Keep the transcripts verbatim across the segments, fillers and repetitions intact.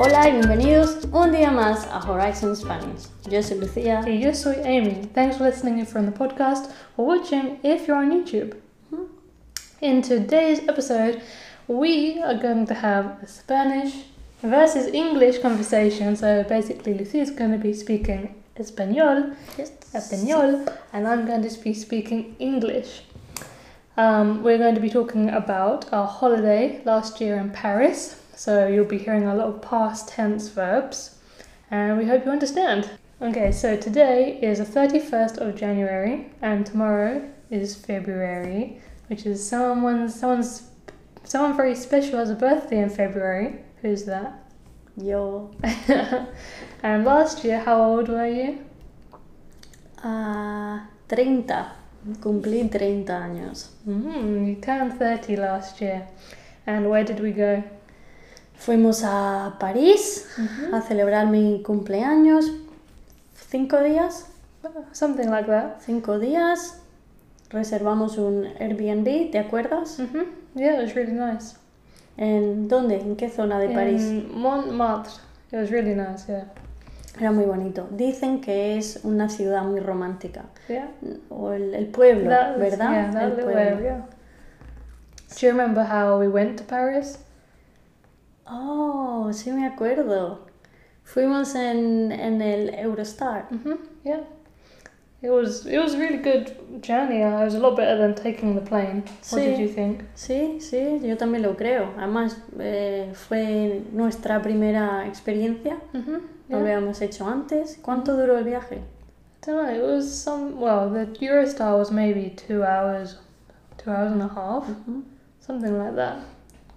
Hola y bienvenidos un día más a Horizon Spanish. Yo soy Lucía. Y yo soy Amy. Thanks for listening in from the podcast or watching if you're on YouTube. In today's episode, we are going to have a Spanish versus English conversation. So basically, Lucía is going to be speaking Español, yes. Español, and I'm going to be speaking English. Um, we're going to be talking about our holiday last year in Paris. So you'll be hearing a lot of past tense verbs, and we hope you understand. Okay, so today is the thirty-first of January, and tomorrow is February, which is someone, someone's, someone very special has a birthday in February. Who's that? Yo. And last year, how old were you? Uh, treinta. Cumplí treinta años. Mm-hmm. You turned thirty last year. And where did we go? Fuimos a París mm-hmm. a celebrar mi cumpleaños. Cinco días. Something like that. Cinco días. Reservamos un Airbnb, ¿te acuerdas? Mm-hmm. Yeah, it was really nice. ¿En dónde? ¿En qué zona de París? En Montmartre. It was really nice, yeah. Era muy bonito. Dicen que es una ciudad muy romántica. Yeah. O el, el pueblo, that was, ¿verdad? Yeah, that el pueblo. Area. Do you remember how we went to Paris? Oh, sí me acuerdo. Fuimos en, en el Eurostar. Mm-hmm. Yeah. It was it was a really good journey. It was a lot better than taking the plane. Sí. What did you think? Sí, sí, yo también lo creo. Además, eh, fue nuestra primera experiencia. Mm-hmm. Yeah. No lo habíamos hecho antes. ¿Cuánto duró el viaje? I don't know. It was some. Well, the Eurostar was maybe two hours, two hours and a half, mm-hmm. something like that.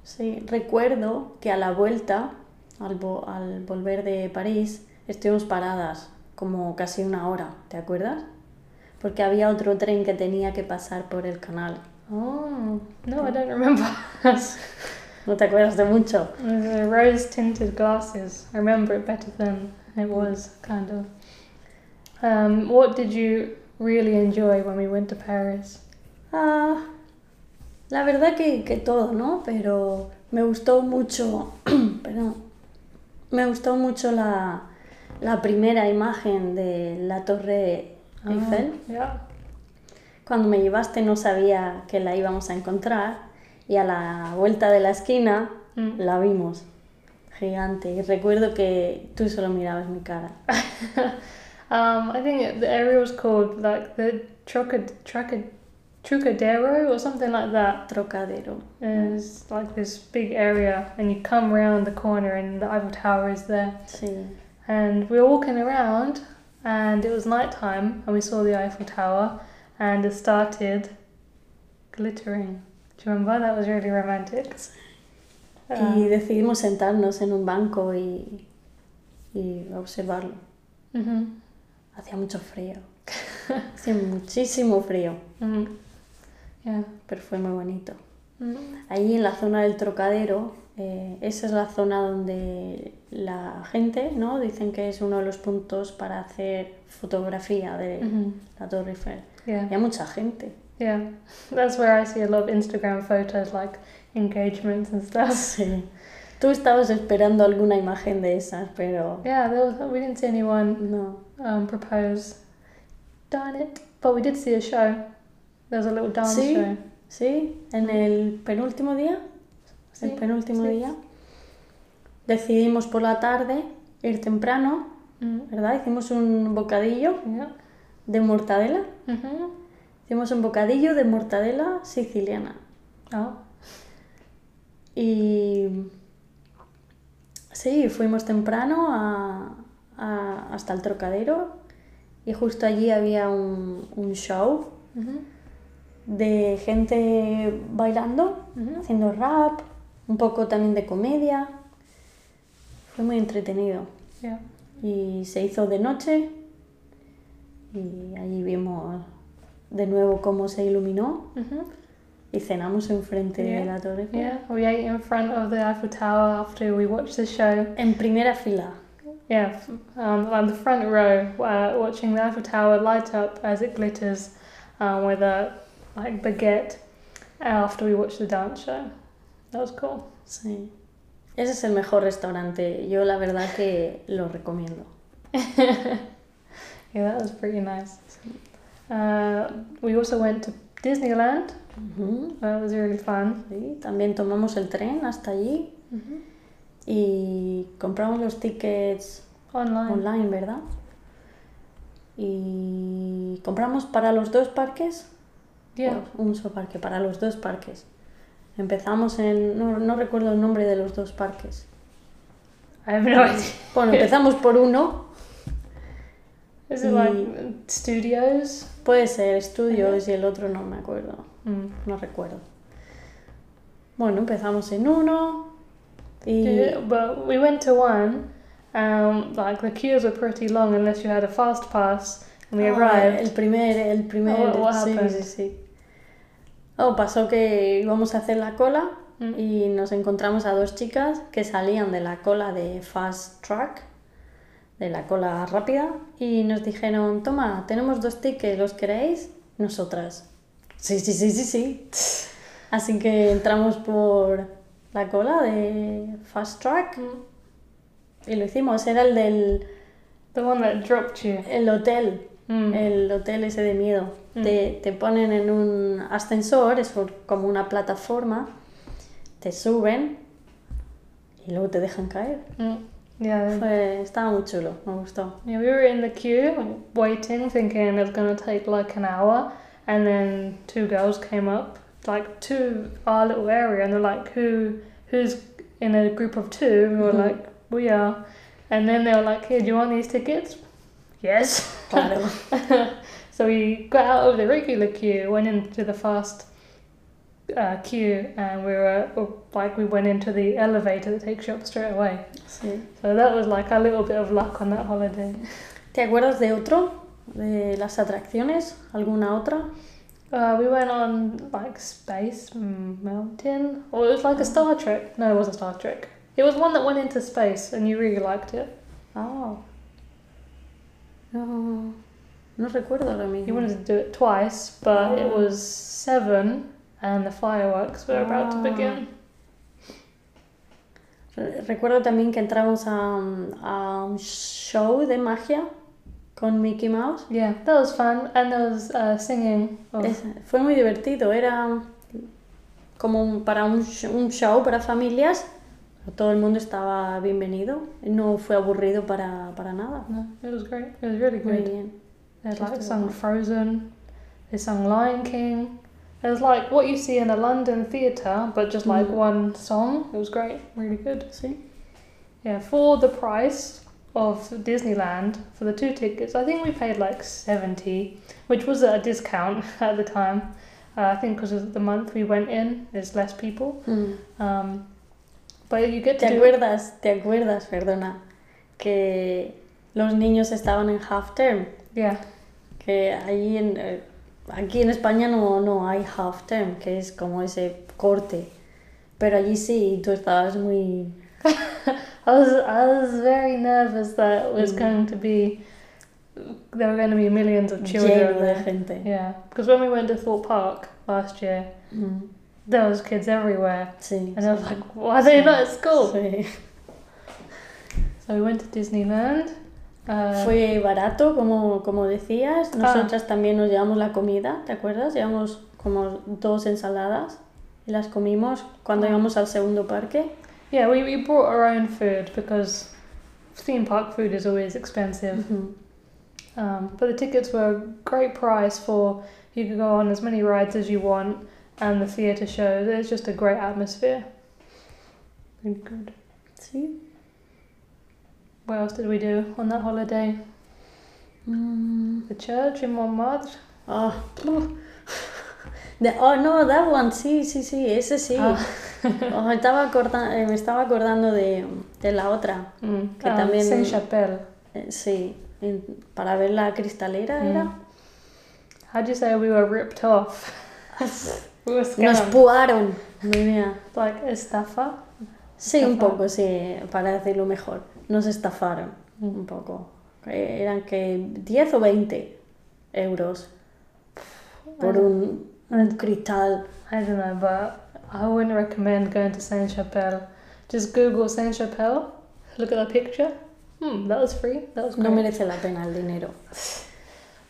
Sí, recuerdo que a la vuelta, al vo- al volver de París, estuvimos paradas como casi una hora, ¿te acuerdas? Porque había otro tren que tenía que pasar por el canal. Oh, no, I don't remember. No te acuerdas de mucho. The rose-tinted glasses. I remember it better than it was, kind of. Um, what did you really enjoy when we went to Paris? Ah, la verdad que, que todo, ¿no? Pero me gustó mucho, perdón, me gustó mucho la, la primera imagen de la Torre Eiffel. Oh, yeah. Cuando me llevaste no sabía que la íbamos a encontrar. Y a la vuelta de la esquina mm. la vimos, gigante. Y recuerdo que tú solo mirabas mi cara. um, I think the area was called like the Trocad- Trocad- Trocadero or something like that. Trocadero. And it's like this big area and you come round the corner and the Eiffel Tower is there. Sí. And we were walking around and it was night time and we saw the Eiffel Tower and it started glittering. Do you remember? That was really romantic. Uh, y decidimos sentarnos en un banco y, y observarlo. Uh-huh. Hacía mucho frío. Hacía muchísimo frío. Uh-huh. Yeah. Pero fue muy bonito. Uh-huh. Allí en la zona del Trocadero, eh, esa es la zona donde la gente, ¿no? Dicen que es uno de los puntos para hacer fotografía de uh-huh. la Torre Eiffel. Yeah. Había mucha gente. Yeah, that's where I see a lot of Instagram photos, like engagements and stuff. Sí. Tú estabas esperando alguna imagen de esas, pero... Yeah, there was, we didn't see anyone no. um, propose. Darn it. But we did see a show. There was a little dance sí. Show. Sí, en el penúltimo día. Sí. El penúltimo sí. día. Decidimos por la tarde ir temprano, mm. ¿verdad? Hicimos un bocadillo yeah. de mortadela. Uh-huh. Hicimos un bocadillo de mortadela siciliana. Oh. Y sí, fuimos temprano a, a, hasta el Trocadero y justo allí había un, un show uh-huh. de gente bailando, uh-huh. haciendo rap, un poco también de comedia. Fue muy entretenido. Yeah. Y se hizo de noche y allí vimos... De nuevo, cómo se iluminó mm-hmm. y cenamos enfrente yeah. de la Torre Eiffel. Yeah, we ate in front of the Eiffel Tower after we watched the show. En primera fila. Yeah, um, on the front row, uh, watching the Eiffel Tower light up as it glitters um, with a like baguette after we watched the dance show. That was cool. Sí. Ese es el mejor restaurante. Yo la verdad que lo recomiendo. Yeah, that was pretty nice. Uh, we also went to Disneyland. Uh-huh. That was really fun. Sí, también tomamos el tren hasta allí. Uh-huh. Y compramos los tickets online. online, ¿verdad? Y compramos para los dos parques. Yeah. Oh, un solo parque, para los dos parques. Empezamos en... No, no recuerdo el nombre de los dos parques. I have no idea. Bueno, empezamos por uno. Is it like studios? Puede ser studios y el otro no me acuerdo. Mm. No recuerdo. Bueno, empezamos en uno. Y... You, but we went to one. Um, like the queues were pretty long unless you had a fast pass. And we oh, arrived. El primer, el primer. Oh, what sí, happened? Sí, sí. Oh, pasó que íbamos a hacer la cola mm. y nos encontramos a dos chicas que salían de la cola de fast track, de la cola rápida, y nos dijeron, toma, tenemos dos tickets, ¿los queréis? Nosotras. Sí, sí, sí, sí, sí. Así que entramos por la cola de fast track mm. y lo hicimos. Era el del... The one that dropped you. El hotel. Mm. El hotel ese de miedo. Mm. Te, te ponen en un ascensor, es como una plataforma, te suben y luego te dejan caer. Mm. Yeah. Fue, estaba muy chulo, me gustó. Yeah, we were in the queue, waiting, thinking it's going to take like an hour, and then two girls came up, like, to our little area, and they're like, who, who's in a group of two? And we were mm-hmm. like, we are. And then they were like, here, do you want these tickets? Yes. Claro. So we got out of the regular queue, went into the fast uh, queue, and we were like we went into the elevator that takes you up straight away. Sí. So that was like a little bit of luck on that holiday. ¿Te acuerdas de otro? ¿De las atracciones? ¿Alguna otra? Uh, we went on like Space Mountain, or it was like oh. a Star Trek. No, it wasn't Star Trek. It was one that went into space, and you really liked it. Oh. No, no recuerdo ahora mismo. You wanted to do it twice, but oh. it was seven, and the fireworks were oh. about to begin. Recuerdo también que entramos a, a un show de magia con Mickey Mouse. Yeah, that was fun, and there was uh, singing. Of... Es, fue muy divertido, era como un, para un, un show para familias. Todo el mundo estaba bienvenido. No fue aburrido para, para nada. No, it was great. It was really good. Muy bien. There's like some Frozen. There's some Lion King. There's like what you see in a London theatre, but just like mm. one song. It was great. Really good. Sí. Yeah, for the price of Disneyland, for the two tickets, I think we paid like seventy, which was a discount at the time. Uh, I think because of the month we went in, there's less people. Mm. Um, But you get to ¿Te acuerdas, te acuerdas, perdona, que los niños estaban en half term? Yeah. Que allí en, aquí en España no, no hay half term, que es como ese corte. Pero allí sí, y tú estabas muy... I was, I was very nervous that it was mm. going to be... There were going to be millions of children. Lleno de gente. Yeah, because when we went to Thorpe Park last year, mm. there was kids everywhere, sí, and I was sí. like, why are they sí. not at school? Sí. So we went to Disneyland. Uh, Fue barato, como, como decías. Nosotras ah. también nos llevamos la comida, ¿te acuerdas? Llevamos como dos ensaladas y las comimos cuando íbamos al segundo parque. Yeah, we, we brought our own food because theme park food is always expensive. Mm-hmm. Um, but the tickets were a great price for, you could go on as many rides as you want. And the theatre shows, it's just a great atmosphere. Good, good. Sí. What else did we do on that holiday? Mm. The church in Montmartre. Oh. The, oh, no, that one, sí, sí, sí, ese sí. Ah. Oh, me, estaba acorda- me estaba acordando de, de la otra. Mm. Que um, también... Saint-Chapelle. Eh, sí, en, para ver la cristalera mm. era. How'd you say we were ripped off? We were Nos puaron. Mira. Like estafa. Sí, estafa. Un poco, sí, para decirlo mejor. Nos estafaron mm. un poco. Eran que diez o veinte euros por un, un cristal. I don't know, but I wouldn't recommend going to Saint-Chapelle Just Google Saint-Chapelle, look at the picture. Hmm, that was free. That was great. No merece la pena el dinero.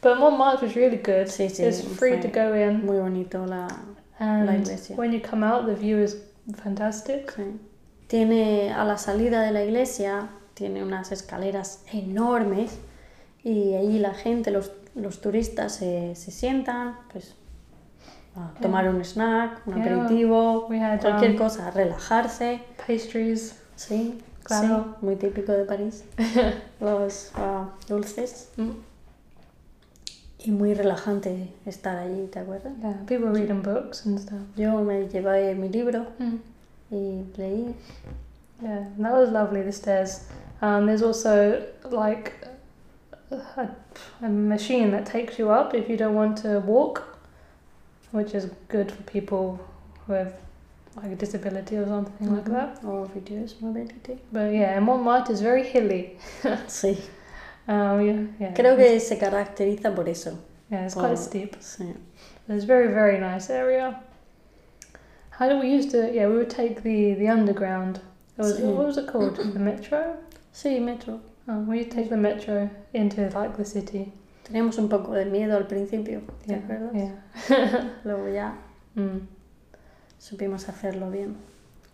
But Montmartre was really good. Sí, sí, it's free to go in. Muy bonito la, and la iglesia. When you come out, the view is fantastic. Sí. Tiene a la salida de la iglesia, tiene unas escaleras enormes y ahí la gente, los, los turistas se, se sientan, pues a tomar yeah. un snack, un yeah. aperitivo, had, cualquier um, cosa, relajarse. Pastries. Sí, claro. Sí, muy típico de París. Los uh, dulces. Mm. Y muy relajante estar allí, ¿te acuerdas? Yeah, people sí. reading books and stuff. Yo me llevé mi libro. Mm. Y leí. Yeah, that was lovely, the stairs. Um, there's also like a, a machine that takes you up if you don't want to walk, which is good for people with like a disability or something mm-hmm. like that. Or reduced mobility. But yeah, and Montmartre is very hilly. Sí. Um, yeah, yeah. Creo que se caracteriza por eso. Yeah, it's quite oh, steep. Sí. It's a very, very nice area. How did we used to, yeah, we would take the, the underground. It was, sí. What was it called? The metro? Sí, metro. Oh, we used to take the metro into like the city. Teníamos un poco de miedo al principio, ¿te yeah, acuerdas? Yeah. Luego ya mm. supimos hacerlo bien.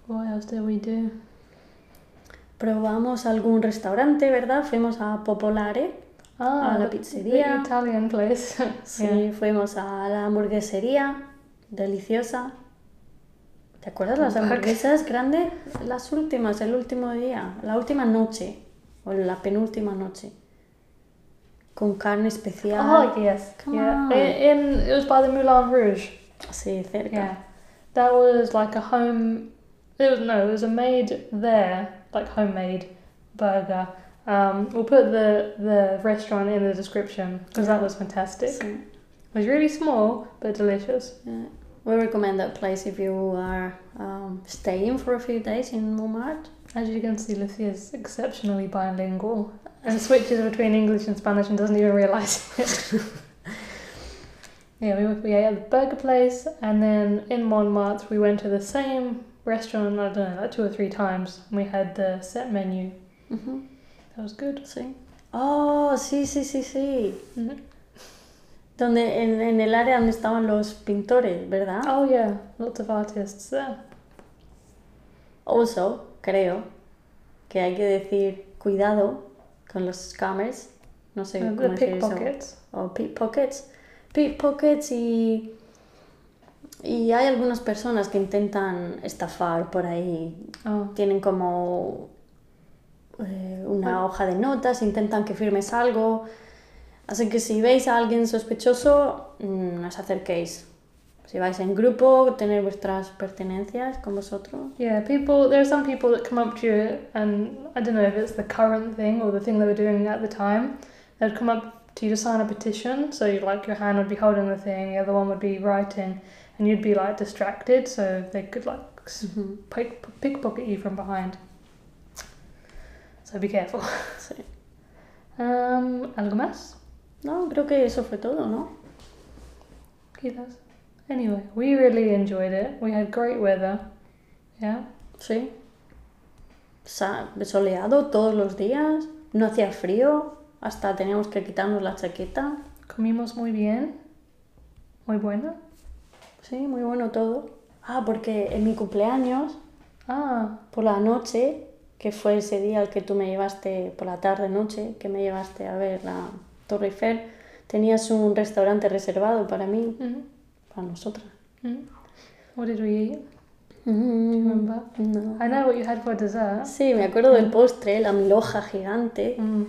What else did we do? Probamos algún restaurante, ¿verdad? Fuimos a Popolare, ah, a la the, pizzería. The Italian place. Sí, yeah. Fuimos a la hamburguesería, deliciosa. ¿Te acuerdas las hamburguesas grandes? Las últimas, el último día, la última noche, o la penúltima noche, con carne especial. Oh, yes. Come yeah. on. In, in, it was by the Moulin Rouge. Sí, cerca. Yeah. That was like a home, it was, no, it was a made there, like homemade burger. Um, we'll put the, the restaurant in the description, because yeah. that was fantastic. Sí. It was really small, but delicious. Yeah. We recommend that place if you are um, staying for a few days in Montmartre. As you can see, Lucía is exceptionally bilingual and switches between English and Spanish and doesn't even realise it. Yeah, we, we ate at the burger place, and then in Montmartre we went to the same restaurant, I don't know, like two or three times, and we had the set menu. Mm-hmm. That was good. Sí. Oh, sí, sí, sí, sí. Mm-hmm. Donde, en, en el área donde estaban los pintores, ¿verdad? Oh, yeah. Lots of artists there. Also, creo que hay que decir cuidado con los scammers. No sé uh, cómo decir eso. Pickpockets. O pickpockets. Pickpockets y... Y hay algunas personas que intentan estafar por ahí. Oh. Tienen como eh, una oh. hoja de notas, intentan que firmes algo. Así que si veis a alguien sospechoso, no os acerquéis. Si vais en grupo, tener vuestras pertenencias con vosotros. Yeah, people, there are some people that come up to you, and I don't know if it's the current thing or the thing they were doing at the time. They'd come up to you to sign a petition, so you'd, like your hand would be holding the thing, the other one would be writing, and you'd be like distracted, so they could like mm-hmm. pick, pickpocket you from behind. So be careful. Sí. Um, ¿algo más? No, creo que eso fue todo, ¿no? Quizás. Anyway, we really enjoyed it. We had great weather. Yeah. Sí. Soleado todos los días. No hacía frío. Hasta teníamos que quitarnos la chaqueta. Comimos muy bien. Muy bueno. Sí, muy bueno todo. Ah, porque en mi cumpleaños, ah, por la noche, que fue ese día al que tú me llevaste, por la tarde-noche, que me llevaste a ver la... Torre Eiffel, tenías un restaurante reservado para mí, mm-hmm. para nosotras. Mm-hmm. What did we eat? Mm-hmm. Do you remember? No. I know what you had for dessert. Sí, me acuerdo yeah. del postre, la milhoja gigante. Mm.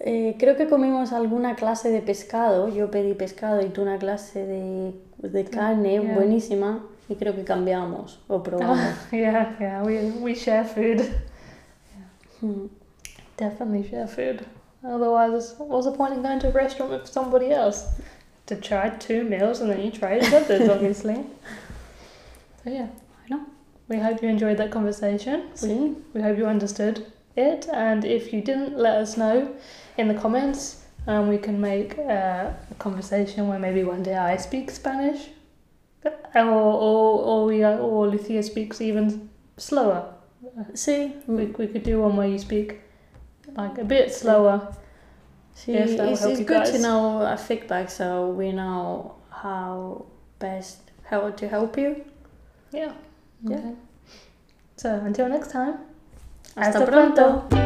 Eh, creo que comimos alguna clase de pescado. Yo pedí pescado y tú una clase de, de carne yeah. buenísima. Y creo que cambiamos o probamos. Oh, yeah, yeah, we, we share food. Yeah. Mm. Definitely share food. Otherwise, what's the point in going to a restaurant with somebody else? To try two meals and then you try each other's, obviously. So yeah, I know. We hope you enjoyed that conversation. Sí. We, we hope you understood it. And if you didn't, let us know in the comments. Um, we can make uh, a conversation where maybe one day I speak Spanish. Or, or, or, we, or Lucía speaks even slower. See, we, we could do one where you speak like a bit slower. See, if that it's, help it's you good guys. To know a feedback, so we know how best how to help you. Yeah. Okay. Yeah. So until next time. Hasta, Hasta pronto. pronto.